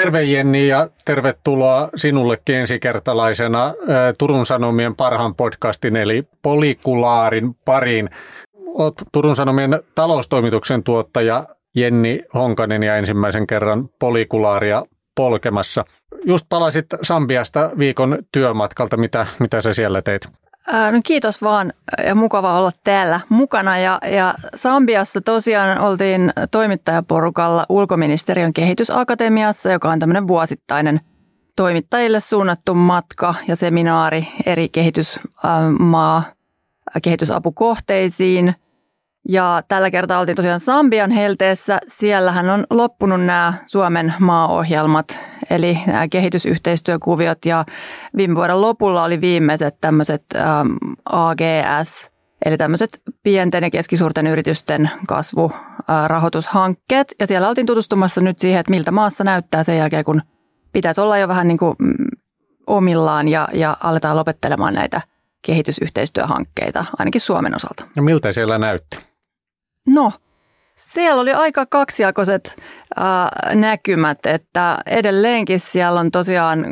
Terve Jenni ja tervetuloa sinullekin ensikertalaisena Turun Sanomien parhaan podcastin eli Polikulaarin pariin. Olet Turun Sanomien taloustoimituksen tuottaja Jenni Honkanen ja ensimmäisen kerran Polikulaaria polkemassa. Just palasit Sambiasta viikon työmatkalta. Mitä sä siellä teit? No kiitos vaan ja mukava olla täällä mukana ja Sambiassa tosiaan oltiin toimittajaporukalla ulkoministeriön kehitysakatemiassa, joka on tämmöinen vuosittainen toimittajille suunnattu matka ja seminaari eri kehitysapukohteisiin. Ja tällä kertaa oltiin tosiaan Sambian helteessä. Siellähän on loppunut nämä Suomen maaohjelmat, eli nämä kehitysyhteistyökuviot. Ja viime vuoden lopulla oli viimeiset tämmöiset AGS, eli tämmöiset pienten ja keskisuurten yritysten kasvurahoitushankkeet. Ja siellä oltiin tutustumassa nyt siihen, että miltä maassa näyttää sen jälkeen, kun pitäisi olla jo vähän niin kuin omillaan ja aletaan lopettelemaan näitä kehitysyhteistyöhankkeita, ainakin Suomen osalta. No miltä siellä näytti? No, siellä oli aika kaksijakoiset näkymät, että edelleenkin siellä on tosiaan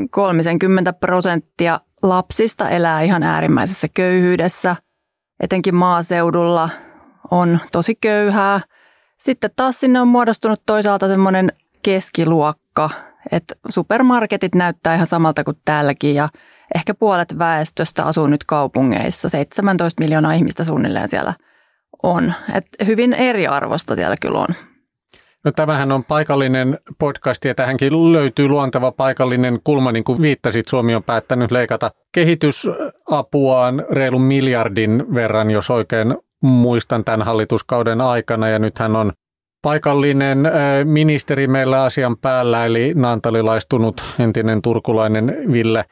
30% lapsista elää ihan äärimmäisessä köyhyydessä. Etenkin maaseudulla on tosi köyhää. Sitten taas sinne on muodostunut toisaalta semmoinen keskiluokka, että supermarketit näyttää ihan samalta kuin täälläkin ja ehkä puolet väestöstä asuu nyt kaupungeissa. 17 miljoonaa ihmistä suunnilleen siellä on. Et hyvin eriarvosta siellä kyllä on. No tämähän on paikallinen podcast ja tähänkin löytyy luonteva paikallinen kulma. Niin kuin viittasit, Suomi on päättänyt leikata kehitysapuaan reilun miljardin verran, jos oikein muistan tämän hallituskauden aikana. Ja nythän on paikallinen ministeri meillä asian päällä, eli naantalilaistunut entinen turkulainen Ville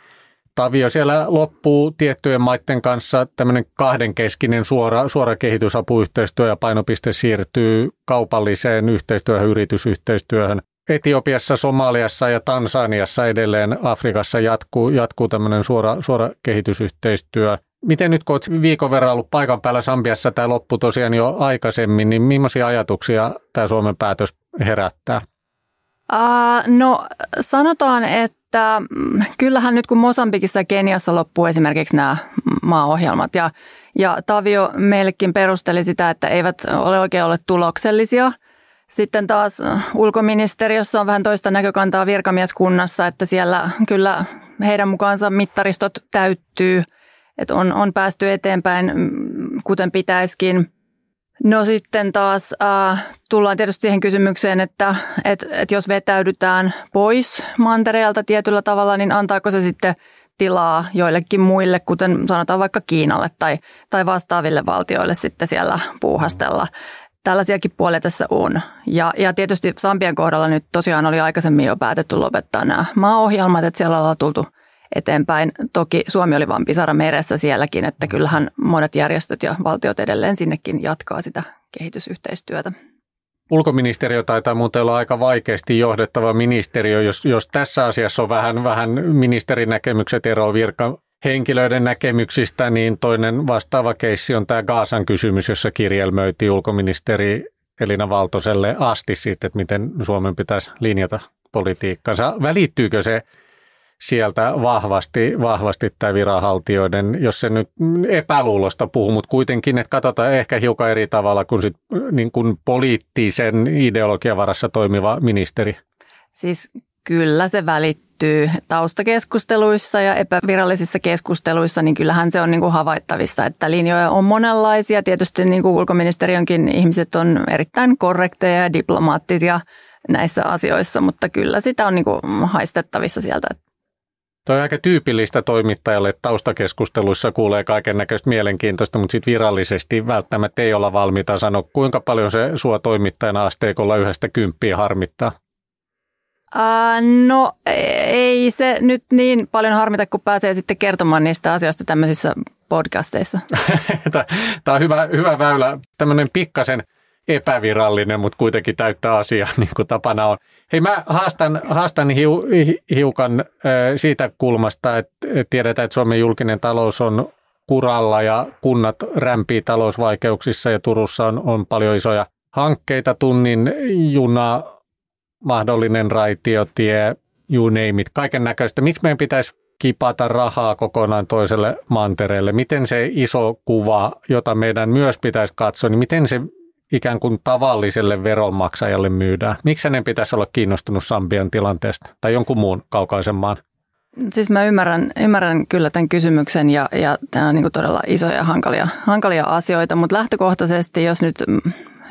Tavio. Siellä loppuu tiettyjen maiden kanssa tämmöinen kahdenkeskinen suora kehitysapuyhteistyö ja painopiste siirtyy kaupalliseen yhteistyöhön, yritysyhteistyöhön. Etiopiassa, Somaliassa ja Tansaniassa edelleen Afrikassa jatkuu tämmöinen suora kehitysyhteistyö. Miten nyt kun olet viikon verran ollut paikan päällä Sambiassa, tämä loppui tosiaan jo aikaisemmin, niin millaisia ajatuksia tämä Suomen päätös herättää? No sanotaan, että kyllähän nyt kun Mosambikissa ja Keniassa loppuu esimerkiksi nämä maaohjelmat ja Tavio meillekin perusteli sitä, että eivät ole oikein olleet tuloksellisia. Sitten taas ulkoministeriössä on vähän toista näkökantaa virkamieskunnassa, että siellä kyllä heidän mukaansa mittaristot täyttyy, että on päästy eteenpäin kuten pitäisikin. No sitten taas tullaan tietysti siihen kysymykseen, että jos vetäydytään pois mantereelta tietyllä tavalla, niin antaako se sitten tilaa joillekin muille, kuten sanotaan vaikka Kiinalle tai vastaaville valtioille sitten siellä puuhastella. Tällaisiakin puolia tässä on. Ja tietysti Sambian kohdalla nyt tosiaan oli aikaisemmin jo päätetty lopettaa nämä maaohjelmat, että siellä ollaan tultu eteenpäin. Toki Suomi oli vain pisara meressä sielläkin, että kyllähän monet järjestöt ja valtiot edelleen sinnekin jatkaa sitä kehitysyhteistyötä. Ulkoministeriö taitaa muuten olla aika vaikeasti johdettava ministeriö, jos tässä asiassa on vähän ministerin näkemykset eroa virkahenkilöiden näkemyksistä, niin toinen vastaava keissi on tämä Gaasan kysymys, jossa kirjelmöitiin ulkoministeri Elina Valtoselle asti siitä, että miten Suomen pitäisi linjata politiikkansa. Välittyykö se sieltä vahvasti tämä viranhaltijoiden, jos se nyt epäluulosta puhuu, mutta kuitenkin, että katsotaan ehkä hiukan eri tavalla kuin, niin kuin poliittisen ideologian varassa toimiva ministeri. Siis kyllä se välittyy taustakeskusteluissa ja epävirallisissa keskusteluissa, niin kyllähän se on niin kuin havaittavissa, että linjoja on monenlaisia. Tietysti niin kuin ulkoministeriönkin ihmiset on erittäin korrekteja ja diplomaattisia näissä asioissa, mutta kyllä sitä on niin kuin haistettavissa sieltä. Tuo on aika tyypillistä toimittajalle, että taustakeskusteluissa kuulee kaiken näköistä mielenkiintoista, mutta sitten virallisesti välttämättä ei olla valmiita sanoa, kuinka paljon se sua toimittajana asteikolla 1–10 harmittaa? No ei se nyt niin paljon harmita, kun pääsee sitten kertomaan niistä asioista tämmöisissä podcasteissa. Tämä on hyvä väylä, tämmöinen pikkasen epävirallinen, mutta kuitenkin täyttää asiaa, niin kuin tapana on. Hei, mä haastan hiukan siitä kulmasta, että tiedetään, että Suomen julkinen talous on kuralla ja kunnat rämpii talousvaikeuksissa ja Turussa on paljon isoja hankkeita, tunnin juna, mahdollinen raitiotie, you name it, kaiken näköistä. Miksi meidän pitäisi kipata rahaa kokonaan toiselle mantereelle? Miten se iso kuva, jota meidän myös pitäisi katsoa, niin miten se ikään kuin tavalliselle veronmaksajalle myydään? Miksi hänen pitäisi olla kiinnostunut Sambian tilanteesta tai jonkun muun kaukaisen maan? Siis mä ymmärrän kyllä tämän kysymyksen ja tämä on niin kuin todella isoja ja hankalia asioita, mutta lähtökohtaisesti, jos nyt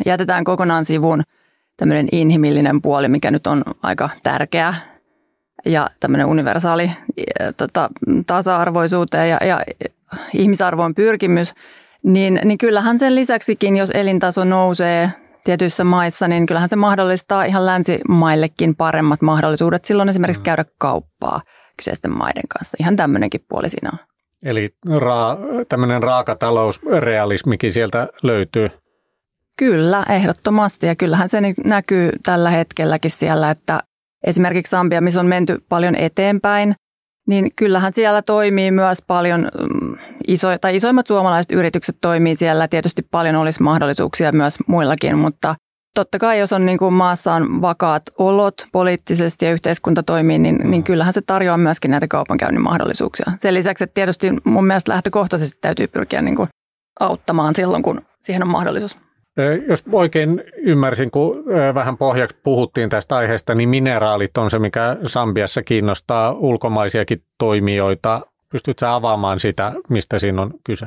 jätetään kokonaan sivuun tämmöinen inhimillinen puoli, mikä nyt on aika tärkeä ja tämmöinen universaali tasa-arvoisuuteen ja ihmisarvoon pyrkimys, niin kyllähän sen lisäksikin, jos elintaso nousee tietyissä maissa, niin kyllähän se mahdollistaa ihan länsimaillekin paremmat mahdollisuudet silloin esimerkiksi käydä kauppaa kyseisten maiden kanssa. Ihan tämmöinenkin puoli siinä on. Eli tämmöinen raaka talousrealismikin sieltä löytyy? Kyllä, ehdottomasti. Ja kyllähän se näkyy tällä hetkelläkin siellä, että esimerkiksi Sambia, missä on menty paljon eteenpäin, niin kyllähän siellä toimii myös paljon, isoimmat suomalaiset yritykset toimii siellä. Tietysti paljon olisi mahdollisuuksia myös muillakin, mutta totta kai jos on niin kuin maassaan vakaat olot poliittisesti ja yhteiskunta toimii, niin kyllähän se tarjoaa myöskin näitä kaupankäynnin mahdollisuuksia. Sen lisäksi, että tietysti mun mielestä lähtökohtaisesti täytyy pyrkiä niin kuin auttamaan silloin, kun siihen on mahdollisuus. Jos oikein ymmärsin, kun vähän pohjaksi puhuttiin tästä aiheesta, niin mineraalit on se, mikä Sambiassa kiinnostaa ulkomaisiakin toimijoita. Pystytkö avaamaan sitä, mistä siinä on kyse?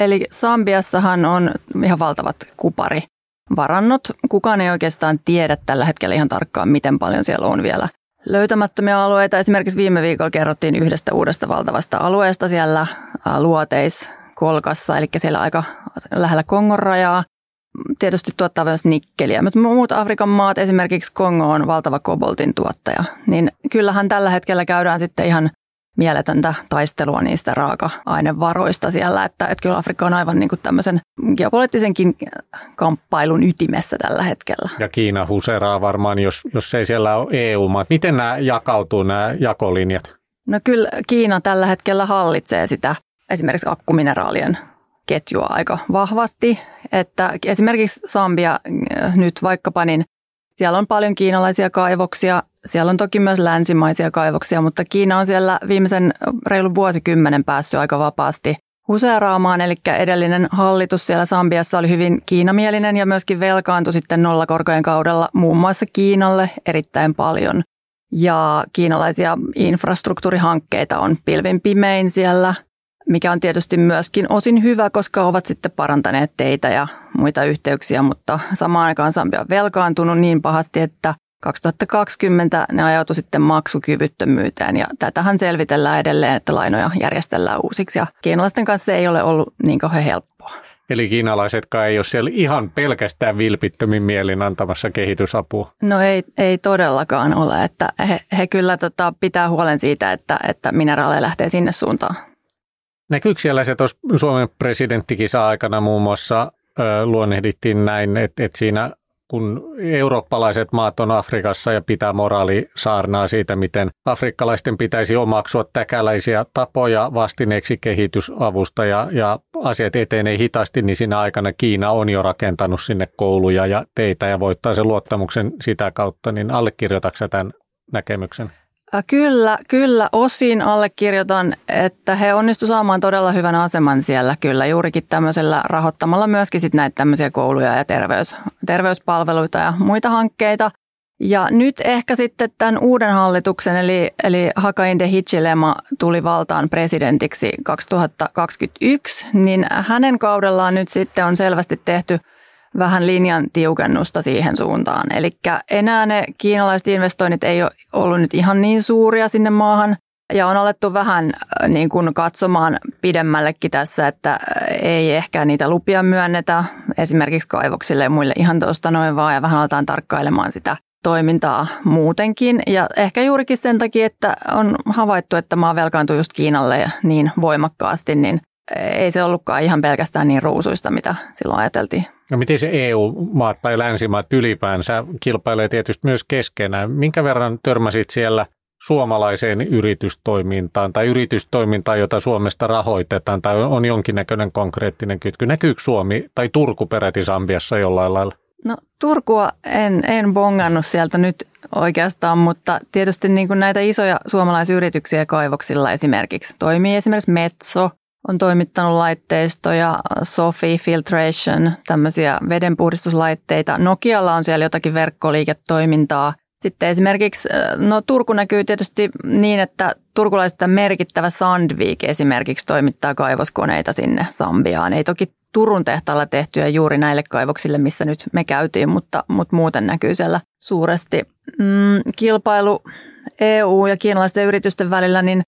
Eli Sambiassahan on ihan valtavat kuparivarannot. Kukaan ei oikeastaan tiedä tällä hetkellä ihan tarkkaan, miten paljon siellä on vielä löytämättömiä alueita. Esimerkiksi viime viikolla kerrottiin yhdestä uudesta valtavasta alueesta siellä Luoteis-Kolkassa, eli siellä aika lähellä Kongon rajaa. Tietysti tuottaa myös nikkeliä, mutta muut Afrikan maat, esimerkiksi Kongo on valtava koboltin tuottaja, niin kyllähän tällä hetkellä käydään sitten ihan mieletöntä taistelua niistä raaka-ainevaroista siellä, että kyllä Afrikka on aivan niin kuin tämmöisen geopoliittisenkin kamppailun ytimessä tällä hetkellä. Ja Kiina huseraa varmaan, jos ei siellä ole EU-maat. Miten nämä jakautuu, nämä jakolinjat? No kyllä Kiina tällä hetkellä hallitsee sitä esimerkiksi akkumineraalien ketjua aika vahvasti, että esimerkiksi Sambia nyt vaikkapa, niin siellä on paljon kiinalaisia kaivoksia, siellä on toki myös länsimaisia kaivoksia, mutta Kiina on siellä viimeisen reilun vuosikymmenen päässyt aika vapaasti huseeraamaan, eli edellinen hallitus siellä Sambiassa oli hyvin kiinamielinen ja myöskin velkaantui sitten nollakorkojen kaudella muun muassa Kiinalle erittäin paljon. Ja kiinalaisia infrastruktuurihankkeita on pilvin pimein siellä, mikä on tietysti myöskin osin hyvä, koska ovat sitten parantaneet teitä ja muita yhteyksiä, mutta samaan aikaan Sambia on velkaantunut niin pahasti, että 2020 ne ajautui sitten maksukyvyttömyyteen ja tätähän selvitellään edelleen, että lainoja järjestellään uusiksi ja kiinalaisten kanssa se ei ole ollut niin kauhean helppoa. Eli kiinalaisetkaan ei ole siellä ihan pelkästään vilpittömin mielin antamassa kehitysapua? No ei todellakaan ole, että he kyllä pitää huolen siitä, että mineraaleja lähtee sinne suuntaan. Näkyykö siellä se tuossa Suomen presidenttikisa-aikana muun muassa luonnehdittiin näin, että siinä kun eurooppalaiset maat on Afrikassa ja pitää moraalisaarnaa siitä, miten afrikkalaisten pitäisi omaksua täkäläisiä tapoja vastineeksi kehitysavusta ja asiat etenee hitaasti, niin siinä aikana Kiina on jo rakentanut sinne kouluja ja teitä ja voittaa sen luottamuksen sitä kautta, niin allekirjoitatko sä tämän näkemyksen? Kyllä, osin allekirjoitan, että he onnistu saamaan todella hyvän aseman siellä kyllä juurikin tämmöisellä rahoittamalla myöskin sit näitä tämmöisiä kouluja ja terveyspalveluita ja muita hankkeita. Ja nyt ehkä sitten tämän uuden hallituksen, eli Hakainde Hichilema tuli valtaan presidentiksi 2021, niin hänen kaudellaan nyt sitten on selvästi tehty vähän linjan tiukennusta siihen suuntaan. Eli enää ne kiinalaiset investoinnit ei ole ollut nyt ihan niin suuria sinne maahan. Ja on alettu vähän niin kuin katsomaan pidemmällekin tässä, että ei ehkä niitä lupia myönnetä esimerkiksi kaivoksille ja muille ihan tuosta noin vaan. Ja vähän aletaan tarkkailemaan sitä toimintaa muutenkin. Ja ehkä juurikin sen takia, että on havaittu, että maa velkaantuu just Kiinalle ja niin voimakkaasti, niin ei se ollutkaan ihan pelkästään niin ruusuista, mitä silloin ajateltiin. No miten se EU-maat tai länsimaat ylipäänsä kilpailee tietysti myös keskenään? Minkä verran törmäsit siellä suomalaiseen yritystoimintaan tai yritystoimintaan, jota Suomesta rahoitetaan tai on jonkinnäköinen konkreettinen kytky? Näkyykö Suomi tai Turku peräti Sambiassa jollain lailla? No Turkua en bongannut sieltä nyt oikeastaan, mutta tietysti niin kuin näitä isoja suomalaisyrityksiä kaivoksilla esimerkiksi toimii. Esimerkiksi Metso on toimittanut laitteistoja, Sofi Filtration, tämmöisiä vedenpuhdistuslaitteita. Nokialla on siellä jotakin verkkoliiketoimintaa. Sitten esimerkiksi, no Turku näkyy tietysti niin, että turkulaisista merkittävä Sandvik esimerkiksi toimittaa kaivoskoneita sinne Sambiaan. Ei toki Turun tehtaalla tehtyä juuri näille kaivoksille, missä nyt me käytiin, mutta muuten näkyy siellä suuresti. Kilpailu EU- ja kiinalaisten yritysten välillä, niin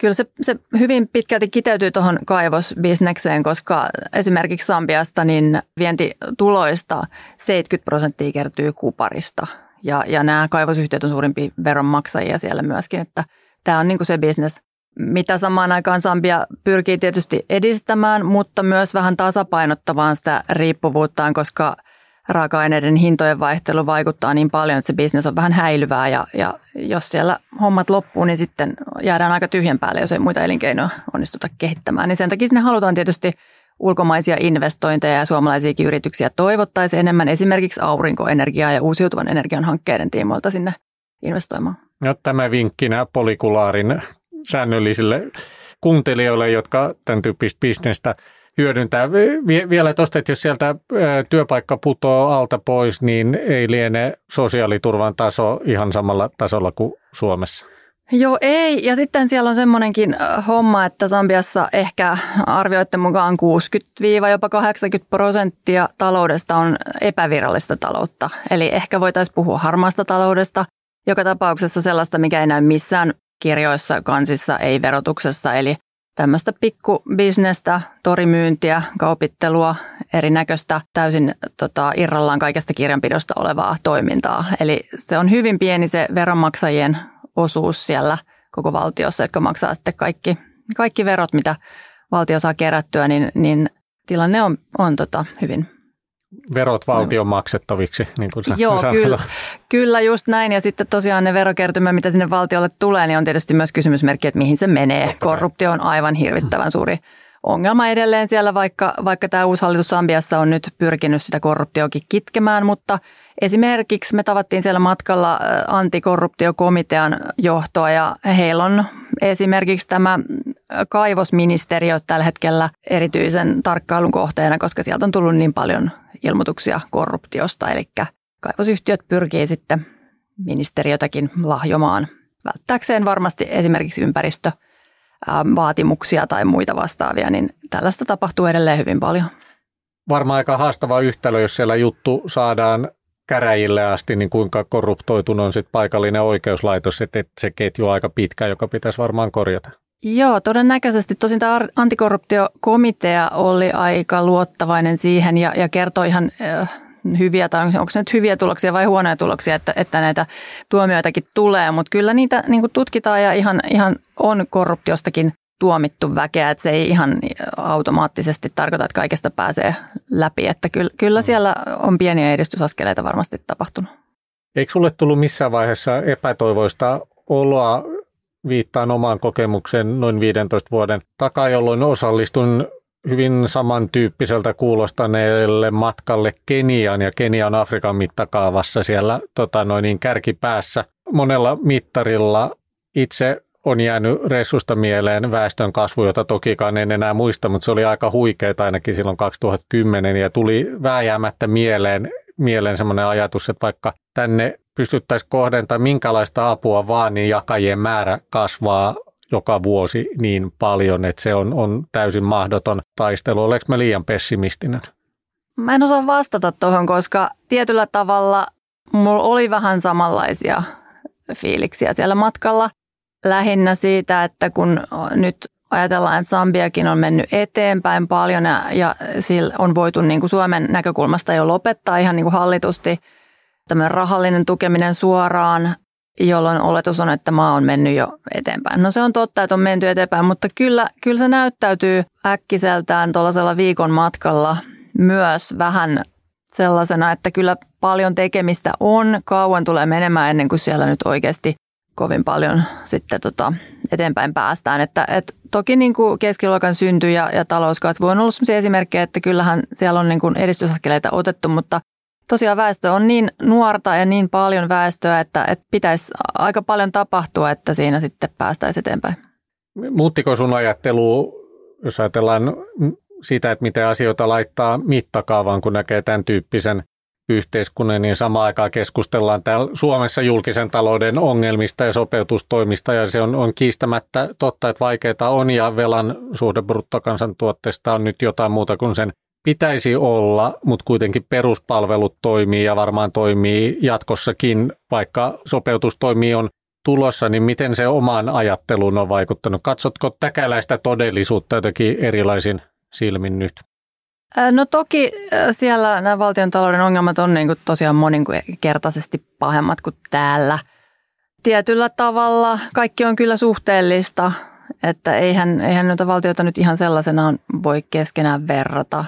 kyllä se hyvin pitkälti kiteytyy tuohon kaivosbisnekseen, koska esimerkiksi Sambiasta niin vientituloista 70% kertyy kuparista. Ja nämä kaivosyhtiöt on suurimpia veronmaksajia siellä myöskin, että tämä on niin kuin se bisnes, mitä samaan aikaan Sambia pyrkii tietysti edistämään, mutta myös vähän tasapainottamaan sitä riippuvuuttaan, koska raaka-aineiden hintojen vaihtelu vaikuttaa niin paljon, että se bisnes on vähän häilyvää ja jos siellä hommat loppuu, niin sitten jäädään aika tyhjän päälle, jos ei muita elinkeinoja onnistuta kehittämään. Niin sen takia sinne halutaan tietysti ulkomaisia investointeja ja suomalaisiakin yrityksiä toivottaisiin enemmän esimerkiksi aurinkoenergiaa ja uusiutuvan energian hankkeiden tiimoilta sinne investoimaan. Ja tämä vinkkinä Polikulaarin säännöllisille kuuntelijoille, jotka tämän tyyppistä bisnestä hyödyntää. Vielä tuosta, että jos sieltä työpaikka putoaa alta pois, niin ei liene sosiaaliturvan taso ihan samalla tasolla kuin Suomessa. Joo, ei. Ja sitten siellä on semmoinenkin homma, että Sambiassa ehkä arvioitte mukaan 60-80% taloudesta on epävirallista taloutta. Eli ehkä voitaisiin puhua harmaasta taloudesta, joka tapauksessa sellaista, mikä ei näy missään kirjoissa, kansissa, ei verotuksessa. Eli tämmöistä pikkubisnestä, torimyyntiä, kaupittelua, erinäköistä, täysin irrallaan kaikesta kirjanpidosta olevaa toimintaa. Eli se on hyvin pieni se veronmaksajien osuus siellä koko valtiossa, jotka maksaa sitten kaikki verot, mitä valtio saa kerättyä, niin tilanne on hyvin. Verot valtion maksettaviksi, niin kuin Kyllä, just näin. Ja sitten tosiaan ne verokertymä, mitä sinne valtiolle tulee, niin on tietysti myös kysymysmerkki, että mihin se menee. Korruptio on aivan hirvittävän suuri ongelma edelleen siellä, vaikka tämä uusi hallitus Sambiassa on nyt pyrkinyt sitä korruptiokin kitkemään, mutta esimerkiksi me tavattiin siellä matkalla antikorruptiokomitean johtoa ja heillä on esimerkiksi tämä kaivosministeriö tällä hetkellä erityisen tarkkailun kohteena, koska sieltä on tullut niin paljon ilmoituksia korruptiosta, eli kaivosyhtiöt pyrkii sitten ministeriötäkin lahjomaan välttääkseen varmasti esimerkiksi ympäristövaatimuksia tai muita vastaavia, niin tällaista tapahtuu edelleen hyvin paljon. Varmaan aika haastava yhtälö, jos siellä juttu saadaan käräjille asti, niin kuinka korruptoitunut on sitten paikallinen oikeuslaitos, että se ketju on aika pitkä, joka pitäisi varmaan korjata. Joo, todennäköisesti. Tosin tämä antikorruptiokomitea oli aika luottavainen siihen ja kertoi ihan hyviä, tai onko se nyt hyviä tuloksia vai huonoja tuloksia, että näitä tuomioitakin tulee, mutta kyllä niitä niin kuin tutkitaan ja ihan on korruptiostakin tuomittu väkeä, että se ei ihan automaattisesti tarkoita, että kaikesta pääsee läpi, että kyllä siellä on pieniä edistysaskeleita varmasti tapahtunut. Eikö sulle tullut missään vaiheessa epätoivoista oloa? Viittaan omaan kokemukseen noin 15 vuoden takaa, jolloin osallistun hyvin samantyyppiseltä kuulostaneelle matkalle Keniaan, ja Kenia on Afrikan mittakaavassa siellä kärkipäässä monella mittarilla. Itse on jäänyt reissusta mieleen väestön kasvu, jota tokikaan en enää muista, mutta se oli aika huikeaa ainakin silloin 2010, ja tuli vääjäämättä mieleen semmoinen ajatus, että vaikka tänne pystyttäisiin kohdentamaan minkälaista apua vaan, niin jakajien määrä kasvaa joka vuosi niin paljon, että se on täysin mahdoton taistelu. Olenko mä liian pessimistinen? Mä en osaa vastata tuohon, koska tietyllä tavalla mulla oli vähän samanlaisia fiiliksiä siellä matkalla. Lähinnä siitä, että kun nyt ajatellaan, että Sambiakin on mennyt eteenpäin paljon ja sillä on voitu niin kuin Suomen näkökulmasta jo lopettaa ihan niin kuin hallitusti tämmöinen rahallinen tukeminen suoraan, jolloin oletus on, että maa on mennyt jo eteenpäin. No se on totta, että on menty eteenpäin, mutta kyllä se näyttäytyy äkkiseltään tuollaisella viikon matkalla myös vähän sellaisena, että kyllä paljon tekemistä on, kauan tulee menemään ennen kuin siellä nyt oikeasti kovin paljon sitten eteenpäin päästään. Et toki niin kuin keskiluokan synty ja talouskasvu on ollut sellaisia esimerkkejä, että kyllähän siellä on niin kuin edistysaskeleita otettu, mutta Tosiaan väestö on niin nuorta ja niin paljon väestöä, että pitäisi aika paljon tapahtua, että siinä sitten päästäisiin eteenpäin. Muuttiko sun ajattelua, jos ajatellaan sitä, että miten asioita laittaa mittakaavaan, kun näkee tämän tyyppisen yhteiskunnan, niin samaan aikaan keskustellaan täällä Suomessa julkisen talouden ongelmista ja sopeutustoimista, ja se on kiistämättä totta, että vaikeita on, ja velan suhde bruttokansantuotteesta on nyt jotain muuta kuin sen pitäisi olla, mutta kuitenkin peruspalvelut toimii ja varmaan toimii jatkossakin, vaikka sopeutustoimi on tulossa, niin miten se omaan ajatteluun on vaikuttanut? Katsotko täkäläistä todellisuutta jotenkin erilaisin silmin nyt? No toki siellä nämä valtiontalouden ongelmat on niin kuin tosiaan moninkertaisesti pahemmat kuin täällä. Tietyllä tavalla kaikki on kyllä suhteellista, että eihän noita valtioita nyt ihan sellaisenaan voi keskenään verrata.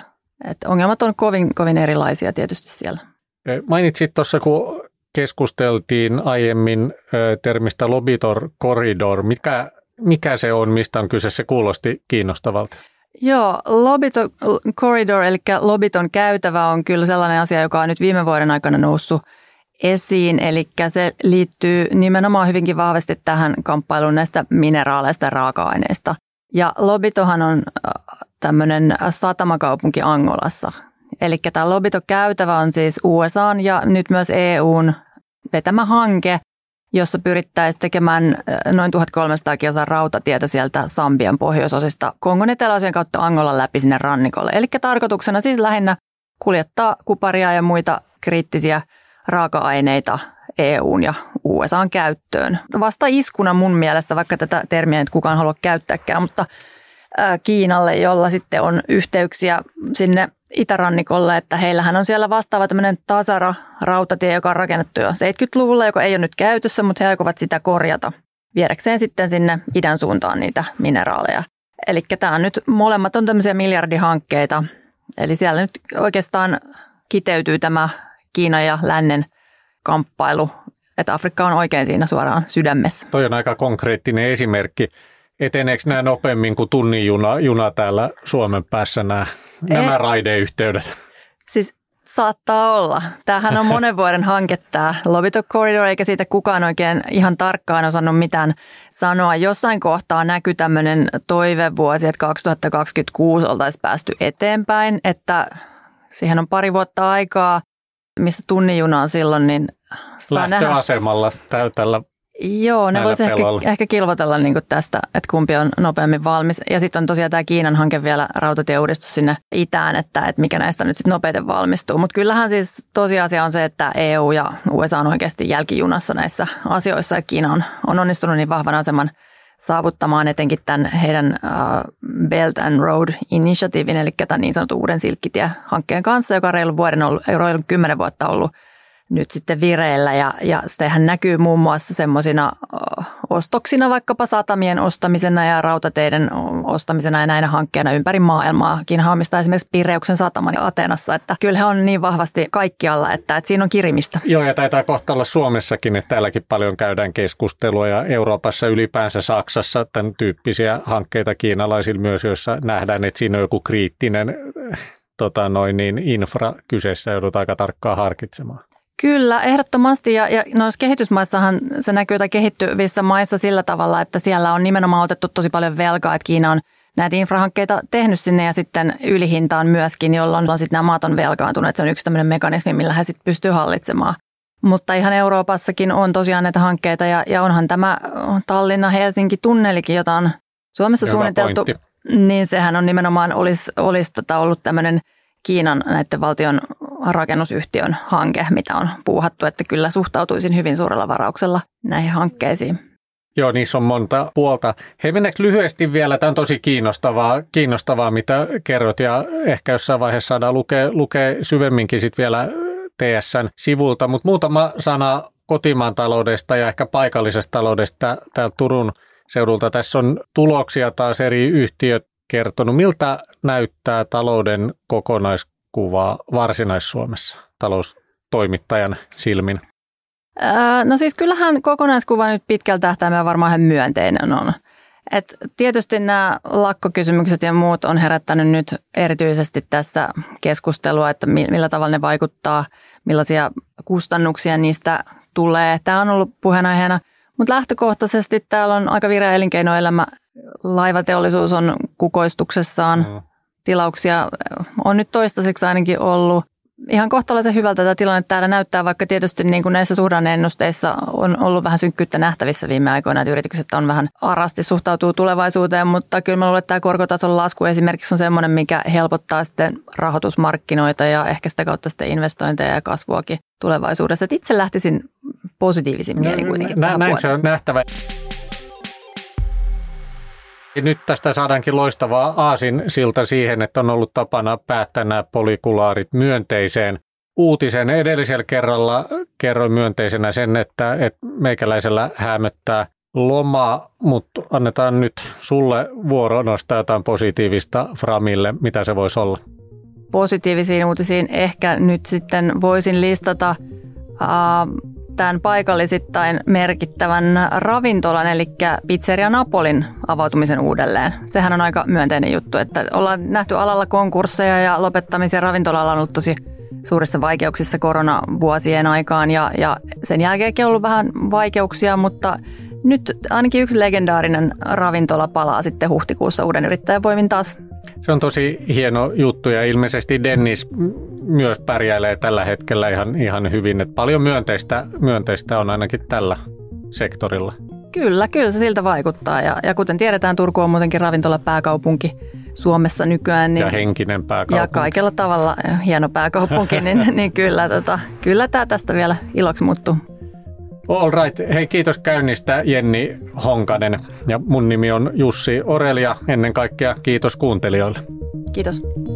Että ongelmat on kovin, kovin erilaisia tietysti siellä. Mainitsit tuossa, kun keskusteltiin aiemmin termistä Lobito Corridor. Mikä se on, mistä on kyse? Se kuulosti kiinnostavalta. Joo, Lobito Corridor, eli Lobiton käytävä on kyllä sellainen asia, joka on nyt viime vuoden aikana noussut esiin. Eli se liittyy nimenomaan hyvinkin vahvasti tähän kamppailuun näistä mineraaleista ja raaka-aineista. Ja Lobitohan on tämmöinen satamakaupunki Angolassa. Eli tämä Lobito-käytävä on siis USA:n ja nyt myös EU:n vetämä hanke, jossa pyrittäisiin tekemään noin 1300 kilsaa rautatietä sieltä Sambian pohjoisosista Kongon eteläosien kautta Angolan läpi sinne rannikolle. Eli tarkoituksena siis lähinnä kuljettaa kuparia ja muita kriittisiä raaka-aineita EU:n ja USA:n käyttöön. Vasta iskuna mun mielestä, vaikka tätä termiä ei kukaan halua käyttääkään, mutta Kiinalle, jolla sitten on yhteyksiä sinne itärannikolle, että heillähän on siellä vastaava tämmöinen tasara-rautatie, joka on rakennettu jo 70-luvulla, joka ei ole nyt käytössä, mutta he aikovat sitä korjata viedäkseen sitten sinne idän suuntaan niitä mineraaleja. Eli tämä on nyt, molemmat on tämmöisiä miljardihankkeita, eli siellä nyt oikeastaan kiteytyy tämä Kiinan ja lännen kamppailu, että Afrikka on oikein siinä suoraan sydämessä. Toi on aika konkreettinen esimerkki. Eteneekö nämä nopeammin kuin tunnin juna täällä Suomen päässä nämä raideyhteydet? Siis saattaa olla. Tämähän on monen vuoden hanke tämä Lobito Corridor, eikä siitä kukaan oikein ihan tarkkaan osannut mitään sanoa. Jossain kohtaa näkyy tämmöinen toivevuosi, että 2026 oltaisiin päästy eteenpäin, että siihen on 2 vuotta aikaa, missä tunnin juna on silloin, niin saa nähdä. Lähtöasemalla tällä. Joo, ne voisi ehkä kilvotella niin kuin tästä, että kumpi on nopeammin valmis. Ja sitten on tosiaan tämä Kiinan hanke vielä rautatieuudistus sinne itään, että mikä näistä nyt sitten nopeiten valmistuu. Mutta kyllähän siis tosiasia on se, että EU ja USA on oikeasti jälkijunassa näissä asioissa. Ja Kiina on onnistunut niin vahvan aseman saavuttamaan etenkin tämän heidän Belt and Road Initiativein, eli tämän niin sanotun uuden silkkitie-hankkeen kanssa, joka on reilun 10 vuotta ollut nyt sitten vireillä, ja sehän näkyy muun muassa semmoisina ostoksina, vaikkapa satamien ostamisena ja rautateiden ostamisena ja näinä hankkeena ympäri maailmaa. Kiinahan omistaa esimerkiksi Pireuksen sataman ja Ateenassa, että kyllä he on niin vahvasti kaikkialla, että siinä on kirimistä. Joo, ja taitaa kohta olla Suomessakin, että täälläkin paljon käydään keskustelua, ja Euroopassa ylipäänsä Saksassa tämän tyyppisiä hankkeita kiinalaisilla myös, joissa nähdään, että siinä on joku kriittinen infra kyseessä, joudut aika tarkkaan harkitsemaan. Kyllä, ehdottomasti. Ja noissa kehitysmaissahan se näkyy tai kehittyvissä maissa sillä tavalla, että siellä on nimenomaan otettu tosi paljon velkaa, että Kiina on näitä infrahankkeita tehnyt sinne ja sitten ylihintaan myöskin, jolloin on sitten nämä maat on velkaantuneet. Se on yksi tämmöinen mekanismi, millä he sitten pystyy hallitsemaan. Mutta ihan Euroopassakin on tosiaan näitä hankkeita ja onhan tämä Tallinna-Helsinki-tunnelikin, jota on Suomessa hyvä suunniteltu, niin sehän on nimenomaan olisi ollut tämmöinen Kiinan näiden valtion rakennusyhtiön hanke, mitä on puuhattu, että kyllä suhtautuisin hyvin suurella varauksella näihin hankkeisiin. Joo, niissä on monta puolta. Hei, mennäänkö lyhyesti vielä? Tämä on tosi kiinnostavaa, mitä kerrot, ja ehkä jossain vaiheessa saadaan lukea syvemminkin sit vielä TS:n sivulta, mutta muutama sana kotimaan taloudesta ja ehkä paikallisesta taloudesta täällä Turun seudulta. Tässä on tuloksia taas eri yhtiöt kertonut. Miltä näyttää talouden kokonaiskuva Varsinais-Suomessa taloustoimittajan silmin? No siis kyllähän kokonaiskuva nyt pitkällä tähtäimellä varmaan ihan myönteinen on. Et tietysti nämä lakkokysymykset ja muut on herättänyt nyt erityisesti tässä keskustelua, että millä tavalla ne vaikuttaa, millaisia kustannuksia niistä tulee. Tämä on ollut puheenaiheena, mutta lähtökohtaisesti täällä on aika vireä elinkeinoelämä. Laivateollisuus on kukoistuksessaan. Tilauksia on nyt toistaiseksi ainakin ollut. Ihan kohtalaisen hyvältä tämä tilanne täällä näyttää, vaikka tietysti niin kuin näissä suhdanneennusteissa on ollut vähän synkkyyttä nähtävissä viime aikoina, että yritykset on vähän arasti suhtautuu tulevaisuuteen, mutta kyllä mä luulen, että tämä korkotason lasku esimerkiksi on semmoinen, mikä helpottaa sitten rahoitusmarkkinoita ja ehkä sitä kautta sitten investointeja ja kasvuakin tulevaisuudessa. Et itse lähtisin positiivisin mielin kuitenkin tähän vuoteen. Näin se on nähtävä. Nyt tästä saadaankin loistavaa aasinsilta siihen, että on ollut tapana päättää nämä polikulaarit myönteiseen uutiseen. Edellisellä kerralla kerroin myönteisenä sen, että meikäläisellä häämöttää loma, mutta annetaan nyt sulle vuoro nostaa jotain positiivista Framille. Mitä se voisi olla? Positiivisiin uutisiin ehkä nyt sitten voisin listata tämän paikallisittain merkittävän ravintolan, eli Pizzeria Napolin avautumisen uudelleen. Sehän on aika myönteinen juttu, että ollaan nähty alalla konkursseja ja lopettamisia. Ravintola-ala on ollut tosi suurissa vaikeuksissa koronavuosien aikaan ja sen jälkeenkin on ollut vähän vaikeuksia, mutta nyt ainakin yksi legendaarinen ravintola palaa sitten huhtikuussa uuden yrittäjän voimin taas. Se on tosi hieno juttu ja ilmeisesti Dennis myös pärjäilee tällä hetkellä ihan hyvin. Että paljon myönteistä on ainakin tällä sektorilla. Kyllä se siltä vaikuttaa ja kuten tiedetään, Turku on muutenkin ravintolapääkaupunki Suomessa nykyään. Niin, ja henkinen pääkaupunki. Ja kaikella tavalla hieno pääkaupunki, niin kyllä tämä tästä vielä iloksi muuttuu. All right. Hei, kiitos käynnistä Jenni Honkanen ja mun nimi on Jussi Orell ja ennen kaikkea kiitos kuuntelijoille. Kiitos.